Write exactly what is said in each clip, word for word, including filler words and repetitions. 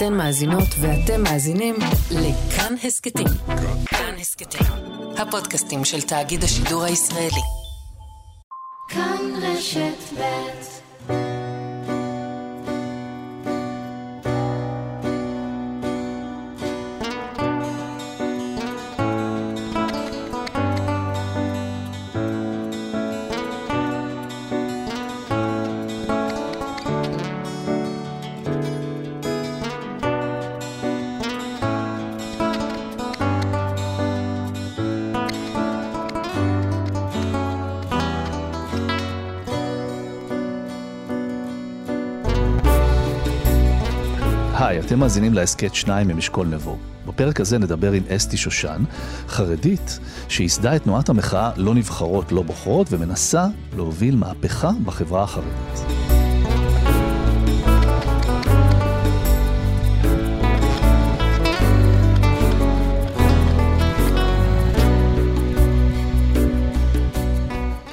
אתן מאזינות ואתם מאזינים לכאן הסקטים. כאן הסקטים, הפודקאסטים של תאגיד השידור הישראלי. כאן רשת ב'. אתם מאזינים להסקט שניים ממשקול נבו. בפרק הזה נדבר עם אסתי שושן, חרדית שיסדה את תנועת המחאה לא נבחרות, לא בוחרות, ומנסה להוביל מהפכה בחברה החרדית.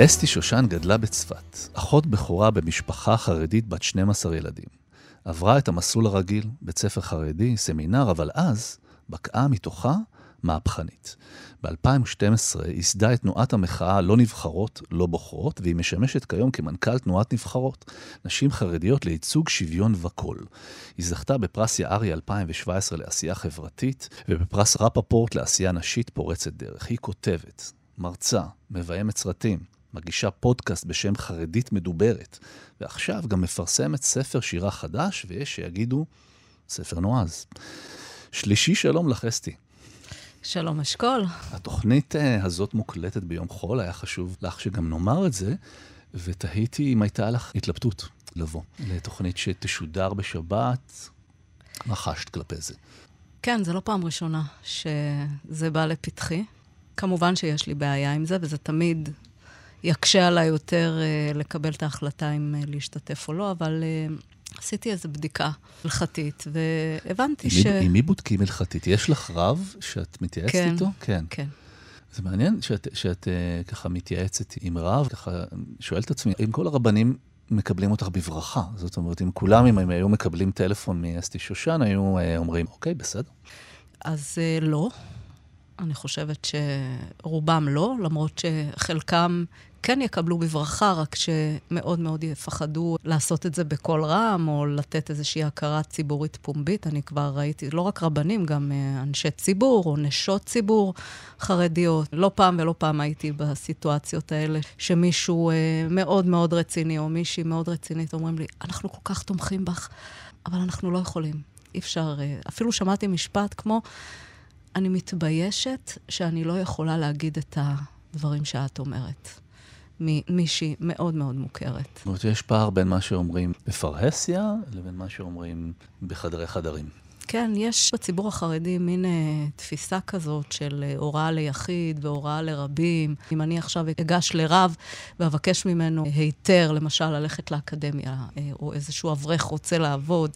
אסתי שושן גדלה בצפת, אחות בכורה במשפחה חרדית בת שנים עשר ילדים. עברה את המסלול הרגיל, בית ספר חרדי, סמינר, אבל אז בקעה מתוכה מהפכנית. ב-אלפיים ושתים עשרה יסדה את תנועת המחאה לא נבחרות, לא בוחרות, והיא משמשת כיום כמנכ"ל תנועת נבחרות, נשים חרדיות לייצוג שוויון וכל. היא זכתה בפרס יערי אלפיים שבע עשרה לעשייה חברתית, ובפרס רפפורט לעשייה נשית פורצת דרך. היא כותבת, מרצה, מביימת סרטים, מגישה פודקאסט בשם חרדית מדוברת, ועכשיו גם מפרסמת ספר שירה חדש, ויש שיגידו ספר נועז. שלישי שלום לך, אסתי. שלום אשכול. התוכנית הזאת מוקלטת ביום חול, היה חשוב לך שגם נאמר את זה, ותהיתי אם הייתה לך התלבטות לבוא לתוכנית שתשודר בשבת, מה חשת כלפי זה? כן, זה לא פעם ראשונה שזה בא לפתחי. כמובן שיש לי בעיה עם זה, וזה תמיד יקשה עליי יותר uh, לקבל את ההחלטה אם uh, להשתתף או לא, אבל uh, עשיתי איזו בדיקה הלכתית, והבנתי ש... עם מי בודקים הלכתית? יש לך רב שאת מתייעצת כן, איתו? כן, כן. זה מעניין שאת, שאת uh, ככה מתייעצת עם רב, ככה שואלת את עצמי, אם כל הרבנים מקבלים אותך בברכה, זאת אומרת, אם כולם, אם הם היו מקבלים טלפון מאסתי שושן, היו uh, אומרים, אוקיי, בסדר. אז uh, לא. אני חושבת שרובם לא, למרות שחלקם כן יקבלו בברכה, רק שמאוד מאוד יפחדו לעשות את זה בכל רם, או לתת איזושהי הכרה ציבורית פומבית. אני כבר ראיתי, לא רק רבנים, גם אנשי ציבור, או נשות ציבור חרדיות. לא פעם ולא פעם הייתי בסיטואציות האלה, שמישהו מאוד מאוד רציני, או מישהי מאוד רצינית, אומרים לי, אנחנו כל כך תומכים בך, אבל אנחנו לא יכולים. אי אפשר, אפילו שמעתי משפט כמו, אני מתביישת שאני לא יכולה להגיד את הדברים שאת אומרת. מישהי מאוד מאוד מוכרת. זאת אומרת, יש פער בין מה שאומרים בפרהסיה, לבין מה שאומרים בחדרי חדרים. כן, יש בציבור החרדי מין תפיסה כזאת של הוראה ליחיד והוראה לרבים. אם אני עכשיו אגש לרב ואבקש ממנו היתר, למשל ללכת לאקדמיה, או איזשהו אברך רוצה לעבוד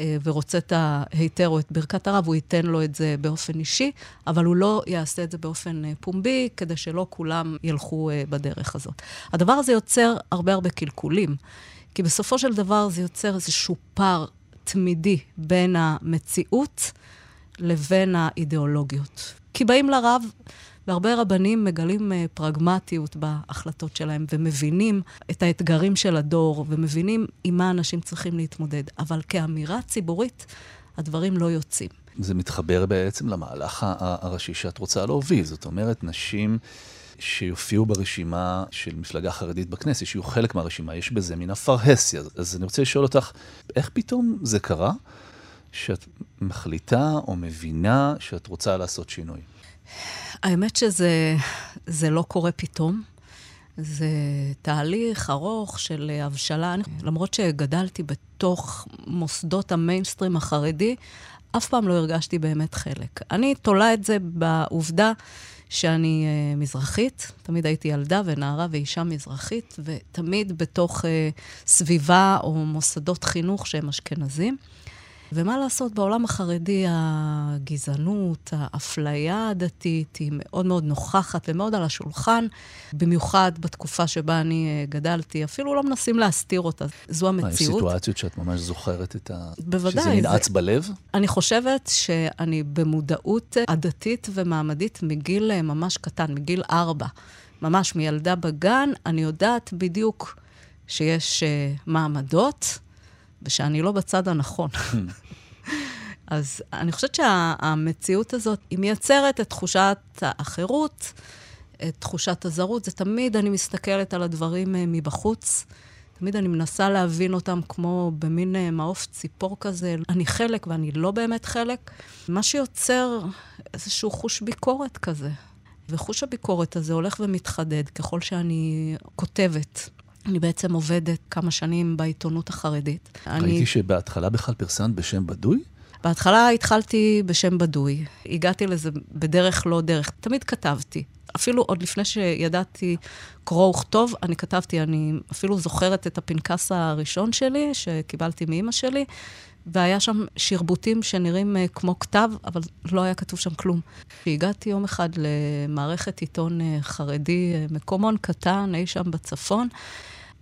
ורוצה את ההיתר או את ברכת הרב, הוא ייתן לו את זה באופן אישי, אבל הוא לא יעשה את זה באופן פומבי, כדי שלא כולם ילכו בדרך הזאת. הדבר הזה יוצר הרבה הרבה קלקולים, כי בסופו של דבר זה יוצר איזשהו פער תמידי בין המציאות לבין האידיאולוגיות. כי באים לרב, והרבה רבנים מגלים פרגמטיות בהחלטות שלהם, ומבינים את האתגרים של הדור, ומבינים עם מה אנשים צריכים להתמודד. אבל כאמירה ציבורית, הדברים לא יוצאים. זה מתחבר בעצם למהלך הראשי שאת רוצה להוביל. זאת אומרת, נשים שיופיעו ברשימה של מפלגה חרדית בכנסת, שיהיו חלק מהרשימה, יש בזה מן הפרהסיה. אז אני רוצה לשאול אותך, איך פתאום זה קרה שאת מחליטה או מבינה שאת רוצה לעשות שינוי? האמת שזה זה לא קורה פתאום. זה תהליך ארוך של הבשלה. למרות שגדלתי בתוך מוסדות המיינסטרים החרדי, אף פעם לא הרגשתי באמת חלק. אני תולה את זה בעובדה שאני uh, מזרחית, תמיד הייתי ילדה ונערה ואישה מזרחית, ותמיד בתוך uh, סביבה או מוסדות חינוך שהם אשכנזים. ומה לעשות, בעולם החרדי הגזענות, האפליה הדתית היא מאוד מאוד נוכחת ומאוד על השולחן, במיוחד בתקופה שבה אני גדלתי, אפילו לא מנסים להסתיר אותה. זו המציאות. מה, יש סיטואציות שאת ממש זוכרת את ה... בוודאי. שזה ננעץ בלב? אני חושבת שאני במודעות עדתית ומעמדית מגיל ממש קטן, מגיל ארבע. ממש מילדה בגן, אני יודעת בדיוק שיש מעמדות, ושאני לא בצד הנכון. אז אני חושבת שהמציאות הזאת, היא מייצרת את תחושת האחרות, את תחושת הזרות, זה תמיד אני מסתכלת על הדברים מבחוץ, תמיד אני מנסה להבין אותם כמו במין מעוף ציפור כזה, אני חלק ואני לא באמת חלק, מה שיוצר איזשהו חוש ביקורת כזה. וחוש הביקורת הזה הולך ומתחדד ככל שאני כותבת. אני בעצם עובדת כמה שנים בעיתונות החרדית. ראיתי שבהתחלה בכלל פרסמת בשם בדוי? בהתחלה התחלתי בשם בדוי. הגעתי לזה בדרך לא דרך. תמיד כתבתי. אפילו עוד לפני שידעתי קרוא וכתוב, אני כתבתי, אני אפילו זוכרת את הפנקס הראשון שלי, שקיבלתי מאמא שלי, והיה שם שרבוטים שנראים כמו כתב, אבל לא היה כתוב שם כלום. הגעתי יום אחד למערכת עיתון חרדי, מקומון קטן, אי שם בצפון,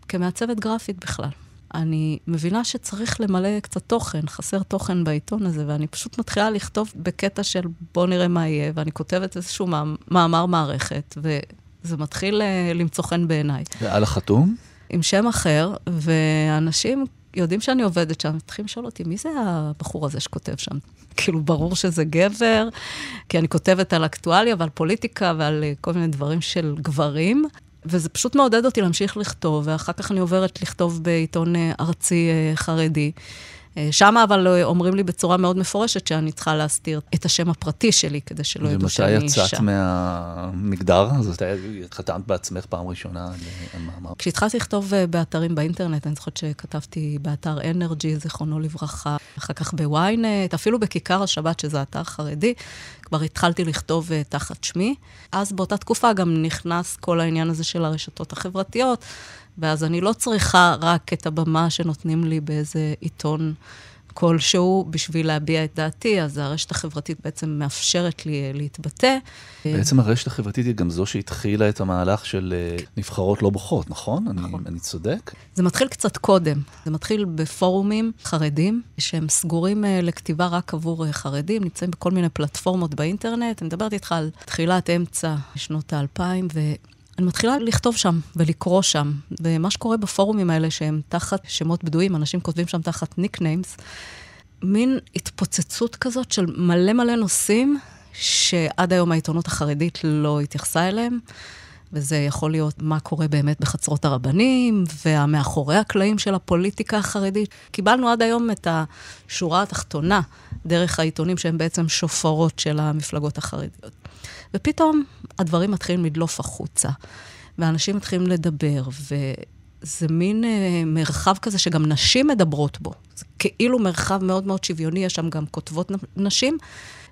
כמעצבת גרפית בכלל. אני מבינה שצריך למלא קצת תוכן, חסר תוכן בעיתון הזה, ואני פשוט מתחילה לכתוב בקטע של בוא נראה מה יהיה, ואני כותבת איזשהו מאמר מערכת, וזה מתחיל למצוא חן בעיניי. ועל החתום? עם שם אחר, ואנשים... יודעים שאני עובדת שם, מתחילים לשאול אותי, מי זה הבחור הזה שכותב שם? כאילו, ברור שזה גבר, כי אני כותבת על אקטואליה ועל פוליטיקה ועל כל מיני דברים של גברים, וזה פשוט מעודד אותי להמשיך לכתוב, ואחר כך אני עוברת לכתוב בעיתון ארצי חרדי. שם אבל אומרים לי בצורה מאוד מפורשת שאני צריכה להסתיר את השם הפרטי שלי, כדי שלא ידעו שאני אישה. ומתי יצאת מהמגדר? אז חתמת בעצמך פעם ראשונה על מאמר? כשהתחלתי לכתוב באתרים באינטרנט, אני זוכרת שכתבתי באתר אנרג'י, זיכרונו לברכה, אחר כך בוויינט, אפילו בכיכר השבת, שזה אתר חרדי, כבר התחלתי לכתוב תחת שמי. אז באותה תקופה גם נכנס כל העניין הזה של הרשתות החברתיות, ואז אני לא צריכה רק את הבמה שנותנים לי באיזה עיתון כלשהו בשביל להביע את דעתי, אז הרשת החברתית בעצם מאפשרת לי להתבטא. בעצם הרשת החברתית היא גם זו שהתחילה את המהלך של נבחרות לא בוחרות, נכון? נכון. אני, אני צודק? זה מתחיל קצת קודם. זה מתחיל בפורומים חרדים, שהם סגורים לכתיבה רק עבור חרדים, נמצאים בכל מיני פלטפורמות באינטרנט. אני מדברת איתך על תחילת אמצע שנות האלפיים, ו... אני מתחילה לכתוב שם ולקרוא שם, ומה שקורה בפורומים האלה שהם תחת שמות בדויים, אנשים כותבים שם תחת ניקניימס, מין התפוצצות כזאת של מלא מלא נושאים שעד היום העיתונות החרדית לא התייחסה אליהם, וזה יכול להיות מה קורה באמת בחצרות הרבנים, והמאחורי הקלעים של הפוליטיקה החרדית. קיבלנו עד היום את השורה התחתונה דרך העיתונים שהם בעצם שופרות של המפלגות החרדיות. ופתאום הדברים מתחילים לדלוף החוצה, ואנשים מתחילים לדבר, וזה מין מרחב כזה שגם נשים מדברות בו. זה כאילו מרחב מאוד מאוד שוויוני, יש שם גם כותבות נשים,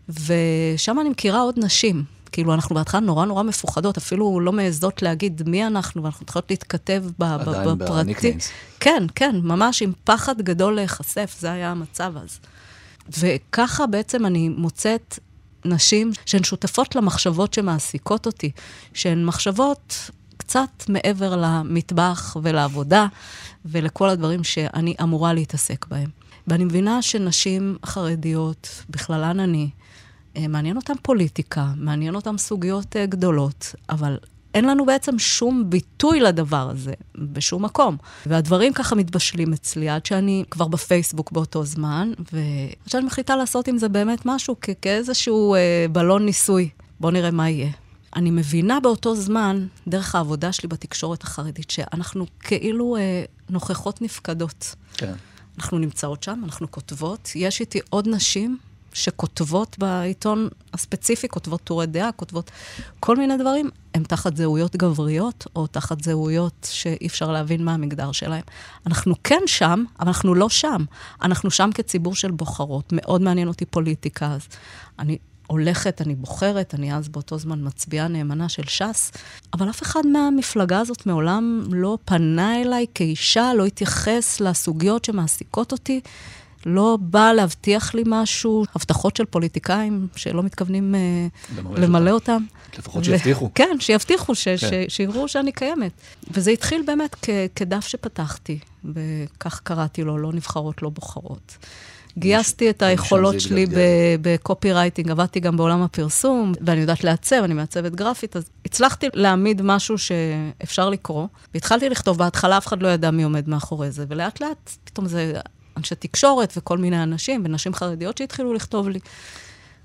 ושם אני מכירה עוד נשים. כאילו, אנחנו בהתחלה נורא נורא מפוחדות, אפילו לא מעזדות להגיד מי אנחנו, ואנחנו מתחילות להתכתב בפרטי. כן, כן, ממש עם פחד גדול להיחשף, זה היה המצב אז. וככה בעצם אני מוצאת נשים שהן שותפות למחשבות שמעסיקות אותי, שהן מחשבות קצת מעבר למטבח ולעבודה, ולכל הדברים שאני אמורה להתעסק בהם. ואני מבינה שנשים חרדיות, בכללן אני, מעניין אותם פוליטיקה, מעניין אותם סוגיות גדולות, אבל אין לנו בעצם שום ביטוי לדבר הזה, בשום מקום. והדברים ככה מתבשלים אצלי, עד שאני כבר בפייסבוק באותו זמן, ועד שאני מחליטה לעשות עם זה באמת משהו, כ- כאיזשהו אה, בלון ניסוי. בוא נראה מה יהיה. אני מבינה באותו זמן, דרך העבודה שלי בתקשורת החרדית, שאנחנו כאילו אה, נוכחות נפקדות. כן. אנחנו נמצאות שם, אנחנו כותבות, יש איתי עוד נשים, שכותבות בעיתון הספציפי, כותבות תורי דעה, כותבות כל מיני דברים, הם תחת זהויות גבריות, או תחת זהויות שאי אפשר להבין מה המגדר שלהם. אנחנו כן שם, אבל אנחנו לא שם. אנחנו שם כציבור של בוחרות. מאוד מעניין אותי פוליטיקה אז. אני הולכת, אני בוחרת, אני אז באותו זמן מצביעה נאמנה של ש"ס, אבל אף אחד מהמפלגה הזאת מעולם לא פנה אליי כאישה, לא התייחס לסוגיות שמעסיקות אותי, לא בא להבטיח לי משהו, הבטחות של פוליטיקאים שלא מתכוונים למלא אותם. לפחות שיבטיחו. כן, שיבטיחו, שיראו שאני קיימת. וזה התחיל באמת כדף שפתחתי, וכך קראתי לו, לא נבחרות, לא בוחרות. גייסתי את היכולות שלי בקופי רייטינג, עבדתי גם בעולם הפרסום, ואני יודעת לעצב, אני מעצבת גרפית, אז הצלחתי להעמיד משהו שאפשר לקרוא, והתחלתי לכתוב, בהתחלה אף אחד לא ידע מי עומד מאחורי זה, ולאט לאט פתאום זה אנשי תקשורת וכל מיני אנשים, ונשים חרדיות שהתחילו לכתוב לי.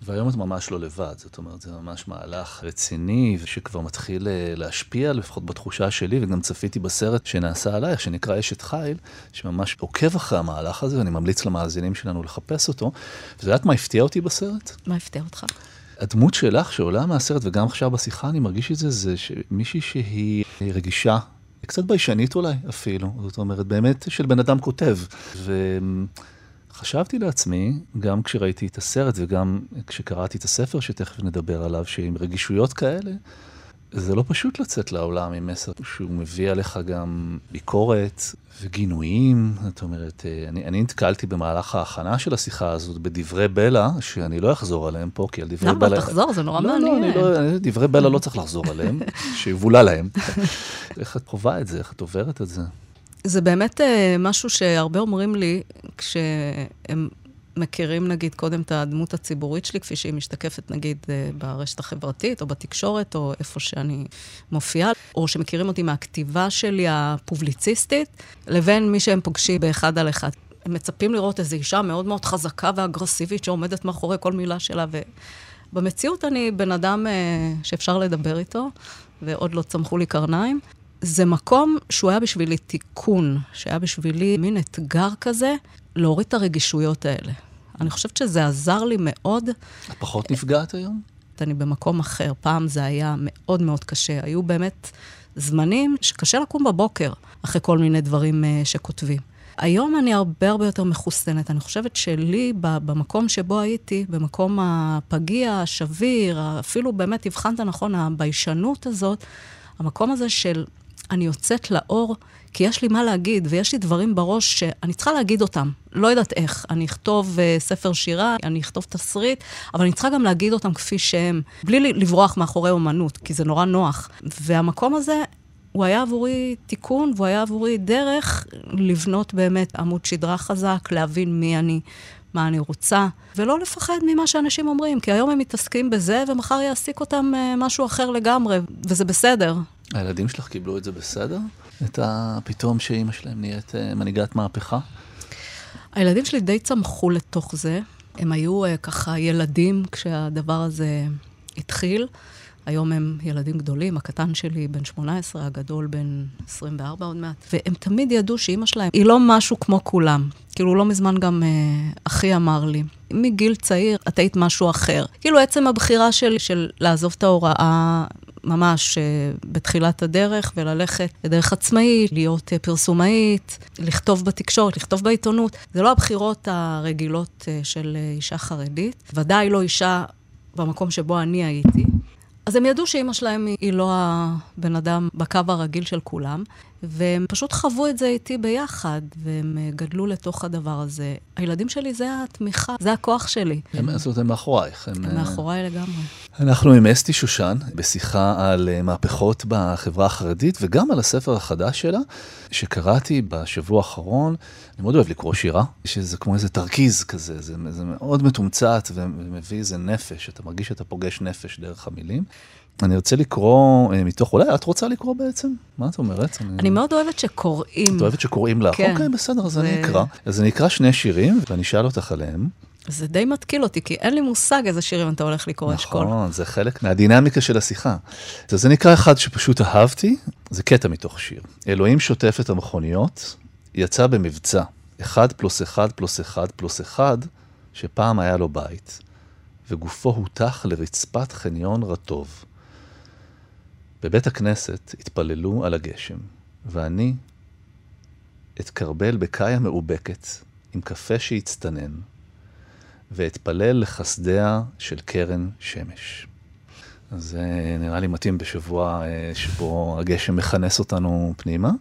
והיום את ממש לא לבד, זאת אומרת, זה ממש מהלך רציני, שכבר מתחיל להשפיע, לפחות בתחושה שלי, וגם צפיתי בסרט שנעשה עלייך, שנקרא אשת חיל, שממש עוקב אחרי המהלך הזה, ואני ממליץ למאזינים שלנו לחפש אותו. וזה יודעת מה הפתיע אותי בסרט? מה הפתיע אותך? הדמות שלך שעולה מהסרט, וגם עכשיו בשיחה אני מרגיש את זה, זה מישהי שהיא רגישה, קצת ביישנית אולי אפילו, זאת אומרת, באמת של בן אדם כותב, ו... חשבתי לעצמי, גם כשראיתי את הסרט וגם כשקראתי את הספר שתכף נדבר עליו, שעם רגישויות כאלה, זה לא פשוט לצאת לעולם עם מסר שהוא מביא עליך גם ביקורת וגינויים. זאת אומרת, אני, אני התקלתי במהלך ההכנה של השיחה הזאת בדברי בלה, שאני לא אחזור עליהם פה, כי על דברי בלה... למה תחזור? זה נורא מעניין. דברי בלה לא צריך לחזור עליהם, שיבולה להם. איך את חובה את זה? איך את עוברת את זה? זה באמת משהו שהרבה אומרים לי, כשהם מכירים, נגיד, קודם את הדמות הציבורית שלי, כפי שהיא משתקפת, נגיד, ברשת החברתית, או בתקשורת, או איפה שאני מופיעה, או שמכירים אותי מהכתיבה שלי הפובליציסטית, לבין מי שהם פוגשים באחד על אחד. הם מצפים לראות איזו אישה מאוד מאוד חזקה ואגרסיבית, שעומדת מאחורי כל מילה שלה, ובמציאות אני בן אדם שאפשר לדבר איתו, ועוד לא צמחו לי קרניים. זה מקום שהוא היה בשבילי תיקון, שהיה בשבילי מין אתגר כזה, להוריד את הרגישויות האלה. אני חושבת שזה עזר לי מאוד. פחות נפגעת היום? אני במקום אחר, פעם זה היה מאוד מאוד קשה. היו באמת זמנים שקשה לקום בבוקר, אחרי כל מיני דברים שכותבים. היום אני הרבה הרבה יותר מחוסנת. אני חושבת שלי, במקום שבו הייתי, במקום הפגיע, השביר, אפילו באמת הבחנת נכון, הביישנות הזאת, המקום הזה של... אני יוצאת לאור, כי יש לי מה להגיד, ויש לי דברים בראש שאני צריכה להגיד אותם. לא יודעת איך. אני אכתוב uh, ספר שירה, אני אכתוב תסריט, אבל אני צריכה גם להגיד אותם כפי שהם, בלי לברוח מאחורי אומנות, כי זה נורא נוח. והמקום הזה, הוא היה עבורי תיקון, והוא היה עבורי דרך לבנות באמת עמוד שדרה חזק, להבין מי אני, מה אני רוצה, ולא לפחד ממה שאנשים אומרים, כי היום הם מתעסקים בזה, ומחר יעסיק אותם uh, משהו אחר לגמרי, וזה בסדר. הילדים שלך קיבלו את זה בסדר? את הפתאום שאימא שלהם נהיית מנהיגת מהפכה? הילדים שלי די צמחו לתוך זה. הם היו ככה ילדים כשהדבר הזה התחיל. היום הם ילדים גדולים, הקטן שלי בן שמונה עשרה, הגדול בן עשרים וארבע עוד מעט. והם תמיד ידעו שאימא שלהם היא לא משהו כמו כולם. כאילו לא מזמן גם אחי אמר לי, מגיל צעיר את היית משהו אחר. כאילו עצם הבחירה שלי של לעזוב את ההוראה, ממש בתחילת הדרך, וללכת לדרך עצמאית, להיות פרסומאית, לכתוב בתקשורת, לכתוב בעיתונות. זה לא הבחירות הרגילות של אישה חרדית, ודאי לא אישה במקום שבו אני הייתי. אז הם ידעו שאמא שלהם היא לא הבן אדם בקו הרגיל של כולם, והם פשוט חוו את זה איתי ביחד, והם גדלו לתוך הדבר הזה. הילדים שלי זה התמיכה, זה הכוח שלי. הם עשו מאחורייך. הם מאחוריי לגמרי. אנחנו עם אסתי שושן, בשיחה על מהפכות בחברה החרדית, וגם על הספר החדש שלה, שקראתי בשבוע האחרון. אני מאוד אוהב לקרוא שירה, שזה כמו איזה תרכיז כזה, זה, זה מאוד מתומצת, ומביא איזה נפש, אתה מרגיש שאתה פוגש נפש דרך המילים. אני רוצה לקרוא מתוך, אולי את רוצה לקרוא בעצם? מה את אומרת? אני מאוד אוהבת שקוראים. את אוהבת שקוראים לך? אוקיי, בסדר, אז אני אקרא. אז אני אקרא שני שירים, ואני אשאל אותך עליהם. זה די מתקיל אותי, כי אין לי מושג איזה שירים אתה הולך לקרוא אשכול. נכון, זה חלק מהדינמיקה של השיחה. אז אני אקרא אחד שפשוט אהבתי, זה קטע מתוך שיר. אלוהים שוטף את המכוניות, יצא במבצע, אחד פלוס אחד פלוס אחד פלוס אחד, שפעם היה לו בית, וגופו הותח לרצפת חניון רטוב. בבית הכנסת התפללו על הגשם, ואני אתקרבל בקאיה מעובקת עם קפה שהצטנן, ואתפלל לחסדיה של קרן שמש. זה נראה לי מתאים בשבוע שבו הגשם מכנס אותנו פנימה,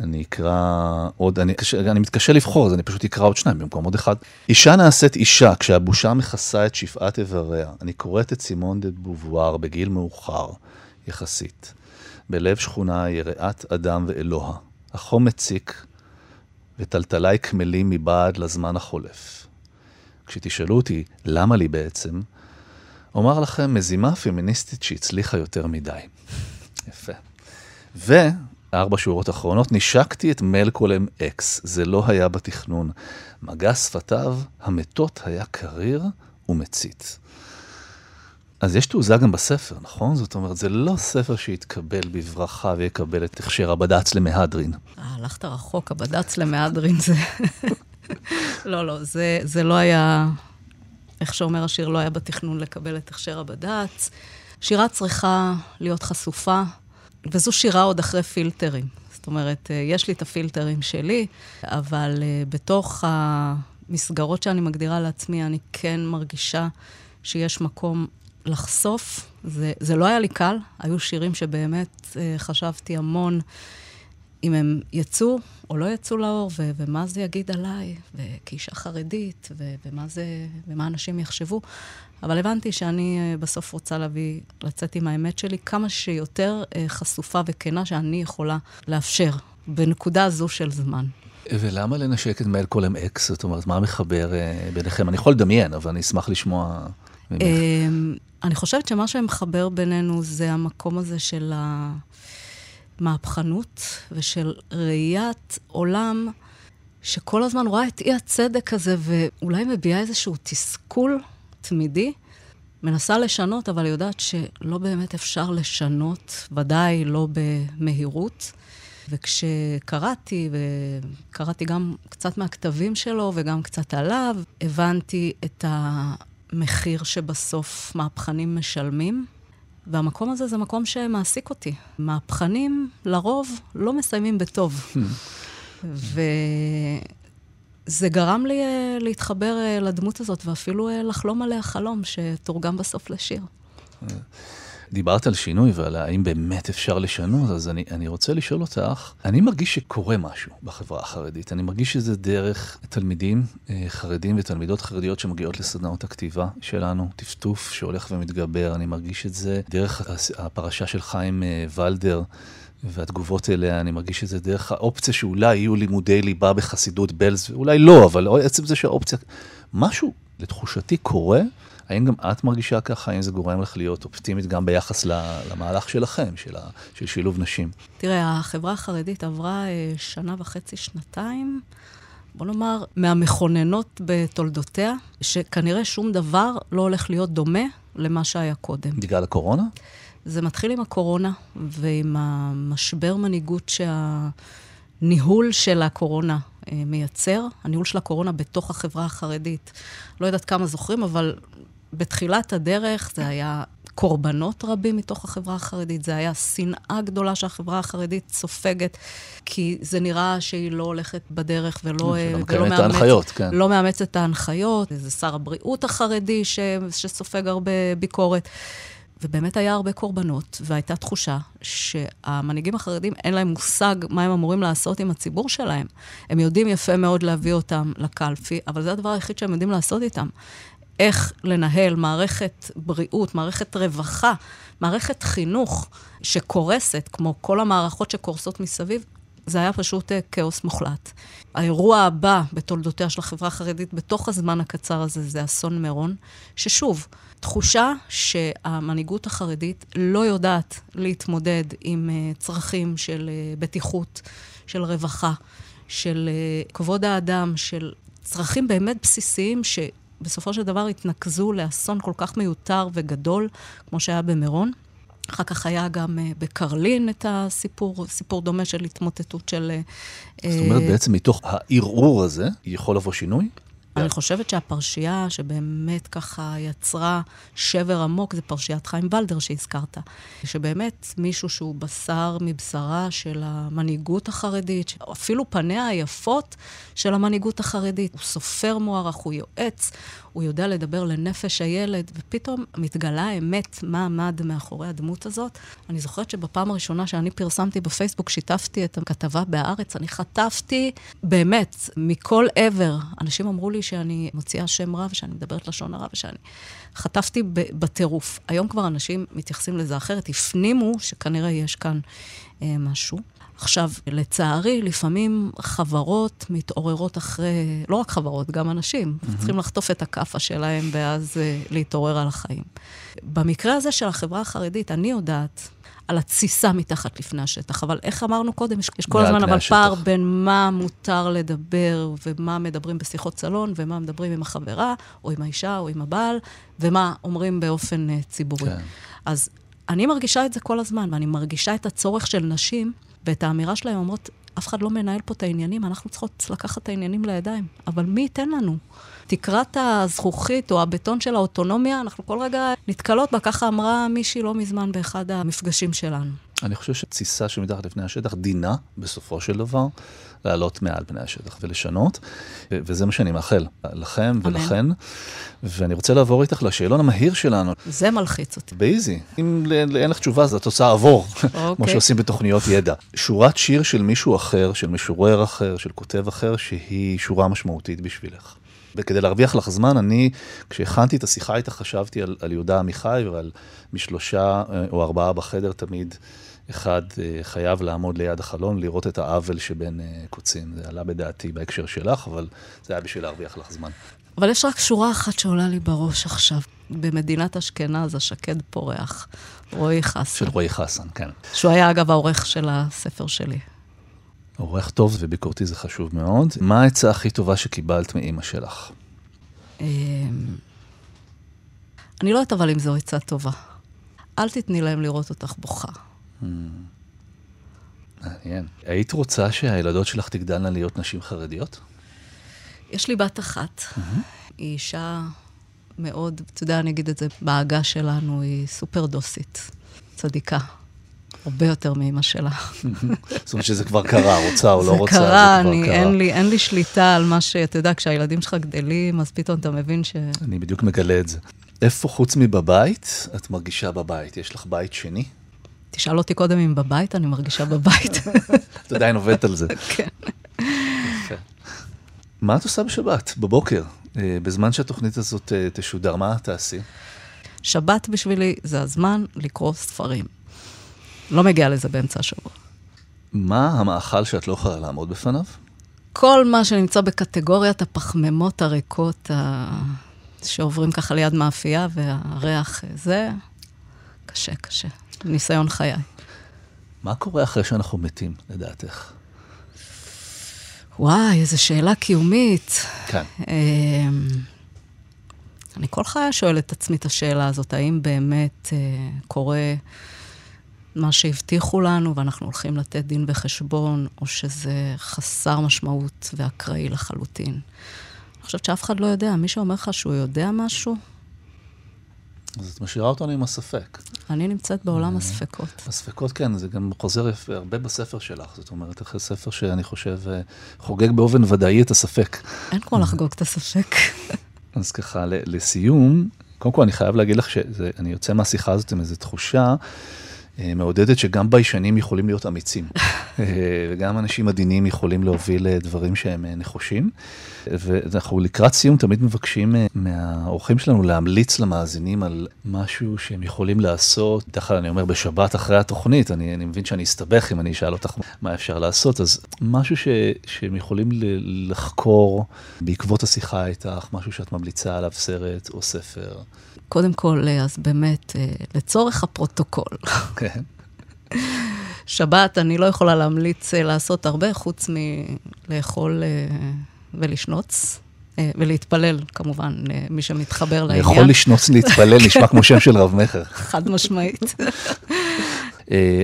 אני אקרא עוד, אני, אני מתקשה לבחור, אז אני פשוט אקרא עוד שניים במקום עוד אחד. אישה נעשית אישה, כשהבושה מכסה את שפעת עבריה. אני קוראת את סימון דד בובואר בגיל מאוחר, יחסית. בלב שכונה יראת אדם ואלוה. החום מציק וטלטלי כמלים מבעד לזמן החולף. כשתשאלו אותי למה לי בעצם, אומר לכם מזימה פמיניסטית שהצליחה יותר מדי. יפה. ו... ארבע שורות אחרונות, נשקתי את מלקולם אקס, זה לא היה בתכנון. מגע שפתיו, המתות היה קריר ומצית. אז יש תעוזה גם בספר, נכון? זאת אומרת, זה לא ספר שיתקבל בברכה ויקבל את הכשר הבד"ץ למהדרין. אה, הלכת רחוק, הבד"ץ למהדרין זה... לא, לא, זה, זה לא היה... איך שאומר השיר, לא היה בתכנון לקבל את הכשר הבד"ץ. שירה צריכה להיות חשופה, וזו שירה עוד אחרי פילטרים. זאת אומרת, יש לי את הפילטרים שלי, אבל בתוך המסגרות שאני מגדירה לעצמי, אני כן מרגישה שיש מקום לחשוף. זה, זה לא היה לי קל. היו שירים שבאמת חשבתי המון אם הם יצאו או לא יצאו לאור, ו- ומה זה יגיד עליי, וכאישה חרדית, ו- ומה זה, ומה אנשים יחשבו. אבל הבנתי שאני בסוף רוצה להביא, לצאת עם האמת שלי, כמה שיותר חשופה וכנה שאני יכולה לאפשר, בנקודה זו של זמן. ולמה לנשק את מייל קולם אקס? זאת אומרת, מה מחבר ביניכם? אני יכול לדמיין, אבל אני אשמח לשמוע ממך. אני חושבת שמה שמחבר בינינו זה המקום הזה של ה... מהפכנות ושל ראיית עולם שכל הזמן רואה את אי הצדק הזה ואולי מביאה איזשהו תסכול תמידי, מנסה לשנות, אבל יודעת שלא באמת אפשר לשנות, ודאי לא במהירות. וכשקראתי, וקראתי גם קצת מהכתבים שלו וגם קצת עליו, הבנתי את המחיר שבסוף מהפכנים משלמים. והמקום הזה זה מקום שמעסיק אותי. מהפכנים לרוב לא מסיימים בטוב. וזה גרם לי להתחבר לדמות הזאת, ואפילו לחלום עליה חלום שתורגם בסוף לשיר. דיברת על שינוי ועל האם באמת אפשר לשנות, אז אני, אני רוצה לשאול אותך, אני מרגיש שקורה משהו בחברה החרדית, אני מרגיש שזה דרך תלמידים חרדים ותלמידות חרדיות שמגיעות לסדנאות הכתיבה שלנו, טפטוף שהולך ומתגבר, אני מרגיש את זה דרך הפרשה של חיים ולדר והתגובות אליה, אני מרגיש את זה דרך האופציה שאולי יהיו לימודי ליבה בחסידות בלז, ואולי לא, אבל עצם זה שהאופציה, משהו לתחושתי קורה, האם גם את מרגישה ככה? האם זה גורם לך להיות אופטימית גם ביחס למהלך שלכם, של, ה, של שילוב נשים? תראה, החברה החרדית עברה שנה וחצי, שנתיים, בוא נאמר, מהמכוננות בתולדותיה, שכנראה שום דבר לא הולך להיות דומה למה שהיה קודם. בגלל הקורונה? זה מתחיל עם הקורונה, ועם המשבר מנהיגות שהניהול של הקורונה מייצר. הניהול של הקורונה בתוך החברה החרדית. לא יודעת כמה זוכרים, אבל... בתחילת הדרך זה היה קורבנות רבים מתוך החברה החרדית, זה היה שנאה גדולה שהחברה החרדית סופגת, כי זה נראה שהיא לא הולכת בדרך ולא, ולא מאמצת את ההנחיות, כן. לא מאמצת את ההנחיות. זה שר הבריאות החרדי ש, שסופג הרבה ביקורת. ובאמת היה הרבה קורבנות, והייתה תחושה שהמנהיגים החרדים אין להם מושג מה הם אמורים לעשות עם הציבור שלהם. הם יודעים יפה מאוד להביא אותם לקלפי, אבל זה הדבר היחיד שהם יודעים לעשות איתם. איך לנהל מערכת בריאות, מערכת רווחה, מערכת חינוך שקורסת, כמו כל המערכות שקורסות מסביב, זה היה פשוט כאוס מוחלט. האירוע הבא בתולדותיה של החברה החרדית, בתוך הזמן הקצר הזה, זה אסון מירון, ששוב, תחושה שהמנהיגות החרדית לא יודעת להתמודד עם צרכים של בטיחות, של רווחה, של כבוד האדם, של צרכים באמת בסיסיים ש... בסופו של דבר התנקזו לאסון כל כך מיותר וגדול, כמו שהיה במירון. אחר כך היה גם בקרלין את הסיפור, סיפור דומה של התמוטטות של... זאת אומרת, בעצם מתוך הערעור הזה יכול לבוא שינוי? אני חושבת שהפרשייה שבאמת ככה יצרה שבר עמוק, זה פרשיית חיים ולדר שהזכרת. שבאמת מישהו שהוא בשר מבשרה של המנהיגות החרדית, אפילו פניה היפות של המנהיגות החרדית. הוא סופר מוערך, הוא יועץ, הוא יודע לדבר לנפש הילד, ופתאום מתגלה האמת מה עמד מאחורי הדמות הזאת. אני זוכרת שבפעם הראשונה שאני פרסמתי בפייסבוק, שיתפתי את הכתבה בארץ, אני חטפתי באמת מכל עבר. אנשים אמרו לי שאני מוציאה שם רע, ושאני מדברת לשון הרע, ושאני חטפתי בטירוף. היום כבר אנשים מתייחסים לזה אחרת, הפנימו שכנראה יש כאן אה, משהו. עכשיו, לצערי, לפעמים חברות מתעוררות אחרי, לא רק חברות, גם אנשים, mm-hmm. צריכים לחטוף את הקפה שלהם, ואז uh, להתעורר על החיים. במקרה הזה של החברה החרדית, אני יודעת על התסיסה מתחת לפני השטח, אבל איך אמרנו קודם, יש כל הזמן אבל השטח. פער בין מה מותר לדבר, ומה מדברים בשיחות צלון, ומה מדברים עם החברה, או עם האישה, או עם הבעל, ומה אומרים באופן uh, ציבורי. כן. אז אני מרגישה את זה כל הזמן, ואני מרגישה את הצורך של נשים, ואת האמירה שלהם אומרות, אף אחד לא מנהל פה את העניינים, אנחנו צריכות לקחת את העניינים לידיים. אבל מי ייתן לנו? תקרת הזכוכית או הבטון של האוטונומיה, אנחנו כל רגע נתקלות בה, ככה אמרה מישהי לא מזמן באחד המפגשים שלנו. אני חושב שתסיסה שמתחת לפני השטח דינה, בסופו של דבר, לעלות מעל פני השטח ולשנות, וזה מה שאני מאחל לכם ולכן, ואני רוצה לעבור איתך לשאלון המהיר שלנו. זה מלחיץ אותי. באיזי. אם אין לך תשובה, אז התוצאה עבור, כמו שעושים בתוכניות ידע. שורת שיר של מישהו אחר, של משורר אחר, של כותב אחר, שהיא שורה משמעותית בשבילך. וכדי להרוויח לך זמן, אני, כשהכנתי את השיחה איתך, חשבתי על, על יהודה עמיכי ועל משלושה או ארבעה בחדר תמיד, אחד חייב לעמוד ליד החלון, לראות את העוול שבין קוצים. זה עלה בדעתי בהקשר שלך, אבל זה היה בשביל להרוויח לך זמן. אבל יש רק שורה אחת שעולה לי בראש עכשיו. במדינת אשכנז, השקד פורח, רואי חסן. של רואי חסן, כן. שהוא היה אגב העורך של הספר שלי. עורך טוב וביקורתי זה חשוב מאוד. מה ההצעה הכי טובה שקיבלת מאמא שלך? אני לא יודעת אבל אם זו הצעה טובה. אל תתני להם לראות אותך בוכה. מעניין. היית רוצה שהילדות שלך תגדלנה להיות נשים חרדיות? יש לי בת אחת. היא אישה מאוד, אתה יודע, אני אגיד את זה, בעגה שלנו היא סופר דוסית, צדיקה. הרבה יותר מאמא שלה. זאת אומרת שזה כבר קרה, רוצה או לא רוצה, זה כבר קרה. אין לי שליטה על מה שאתה יודע, כשהילדים שלך גדלים, אז פתאום אתה מבין ש... אני בדיוק מגלה את זה. איפה חוץ מבבית, את מרגישה בבית? יש לך בית שני? תשאל אותי קודם אם בבית, אני מרגישה בבית. אתה עדיין עובדת על זה. כן. מה את עושה בשבת, בבוקר, בזמן שהתוכנית הזאת תשודר? מה תעשי? שבת בשבילי זה הזמן לקרוא ספרים. לא מגיעה לזה באמצע השבוע. מה המאכל שאת לא יכולה לעמוד בפניו? כל מה שנמצא בקטגוריית הפחממות הריקות, שעוברים ככה ליד מאפייה, והריח זה קשה, קשה. ניסיון חיי. מה קורה אחרי שאנחנו מתים, לדעתך? וואי, איזו שאלה קיומית. כן. אני כל חיי שואלת את עצמי את השאלה הזאת, האם באמת קורה מה שהבטיחו לנו, ואנחנו הולכים לתת דין וחשבון, או שזה חסר משמעות ואקראי לחלוטין. אני חושבת שאף אחד לא יודע. מי שאומר לך שהוא יודע משהו, אז את משאירה אותנו עם הספק. אני נמצאת בעולם הספקות. הספקות, כן, זה גם חוזר הרבה בספר שלך. זאת אומרת, אחרי ספר שאני חושב, חוגג באופן ודאי את הספק. אין כמו לחגוג את הספק. אז ככה, לסיום, קודם כל אני חייב להגיד לך, שאני יוצא מהשיחה הזאת עם איזו תחושה, מעודדת שגם ביישנים יכולים להיות אמיצים, וגם אנשים עדינים יכולים להוביל דברים שהם נחושים, ואנחנו לקראת סיום תמיד מבקשים מהאורחים שלנו להמליץ למאזינים על משהו שהם יכולים לעשות, תחת אני אומר בשבת אחרי התוכנית, אני, אני מבין שאני אסתבך אם אני אשאל אותך מה אפשר לעשות, אז משהו ש, שהם יכולים ל- לחקור בעקבות השיחה איתך, משהו שאת ממליצה עליו, סרט או ספר. קודם כל, אז באמת, לצורך הפרוטוקול. כן. שבת, אני לא יכולה להמליץ לעשות הרבה, חוץ מלאכול ולשנוץ, ולהתפלל, כמובן, מי שמתחבר לעניין. לאכול, לשנוץ, להתפלל, נשמע כמו שם של רב מחר. חד משמעית.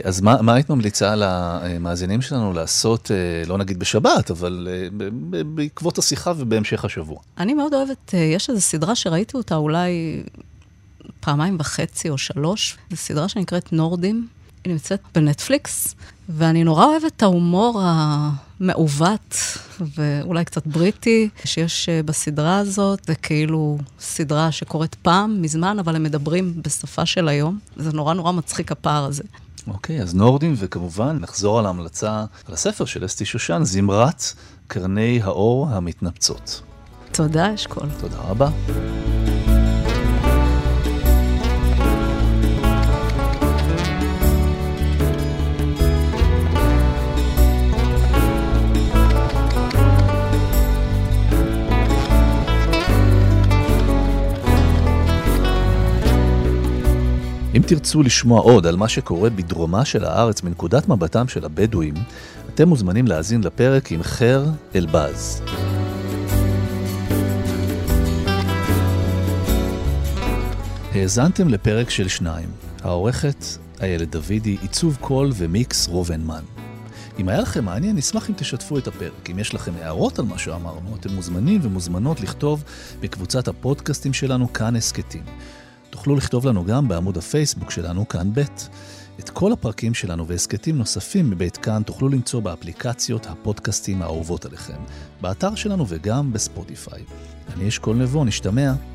אז מה, מה היית ממליצה למאזינים שלנו לעשות, לא נגיד בשבת, אבל בעקבות השיחה ובהמשך השבוע? אני מאוד אוהבת, יש איזו סדרה שראיתי אותה אולי פעמיים וחצי או שלוש, זו סדרה שנקראת נורדים, היא נמצאת בנטפליקס, ואני נורא אוהבת את ההומור המעוות, ואולי קצת בריטי, שיש בסדרה הזאת, זה כאילו סדרה שקורית פעם, מזמן, אבל הם מדברים בשפה של היום. זה נורא נורא מצחיק הפער הזה. אוקיי, אז נורדים, וכמובן נחזור על ההמלצה על הספר של אסתי שושן, זימרת קרני האור המתנפצות. תודה, אשכול. תודה רבה. אם תרצו לשמוע עוד על מה שקורה בדרומה של הארץ מנקודת מבטם של הבדואים, אתם מוזמנים להאזין לפרק עם חר אלבאז. האזנתם לפרק של שניים. העורכת איילת דוידי, עיצוב קול ומיקס רובנמן. אם היה לכם מעניין, נשמח אם תשתפו את הפרק. אם יש לכם הערות על מה שאמרנו, אתם מוזמנים ומוזמנות לכתוב בקבוצת הפודקאסטים שלנו כאן הסקטים. תוכלו לכתוב לנו גם בעמוד הפייסבוק שלנו, כאן בית. את כל הפרקים שלנו והסקטים נוספים מבית כאן תוכלו למצוא באפליקציות הפודקאסטים האהובות עליכם, באתר שלנו וגם בספוטיפיי. אני אשכול נבוא, נשתמע.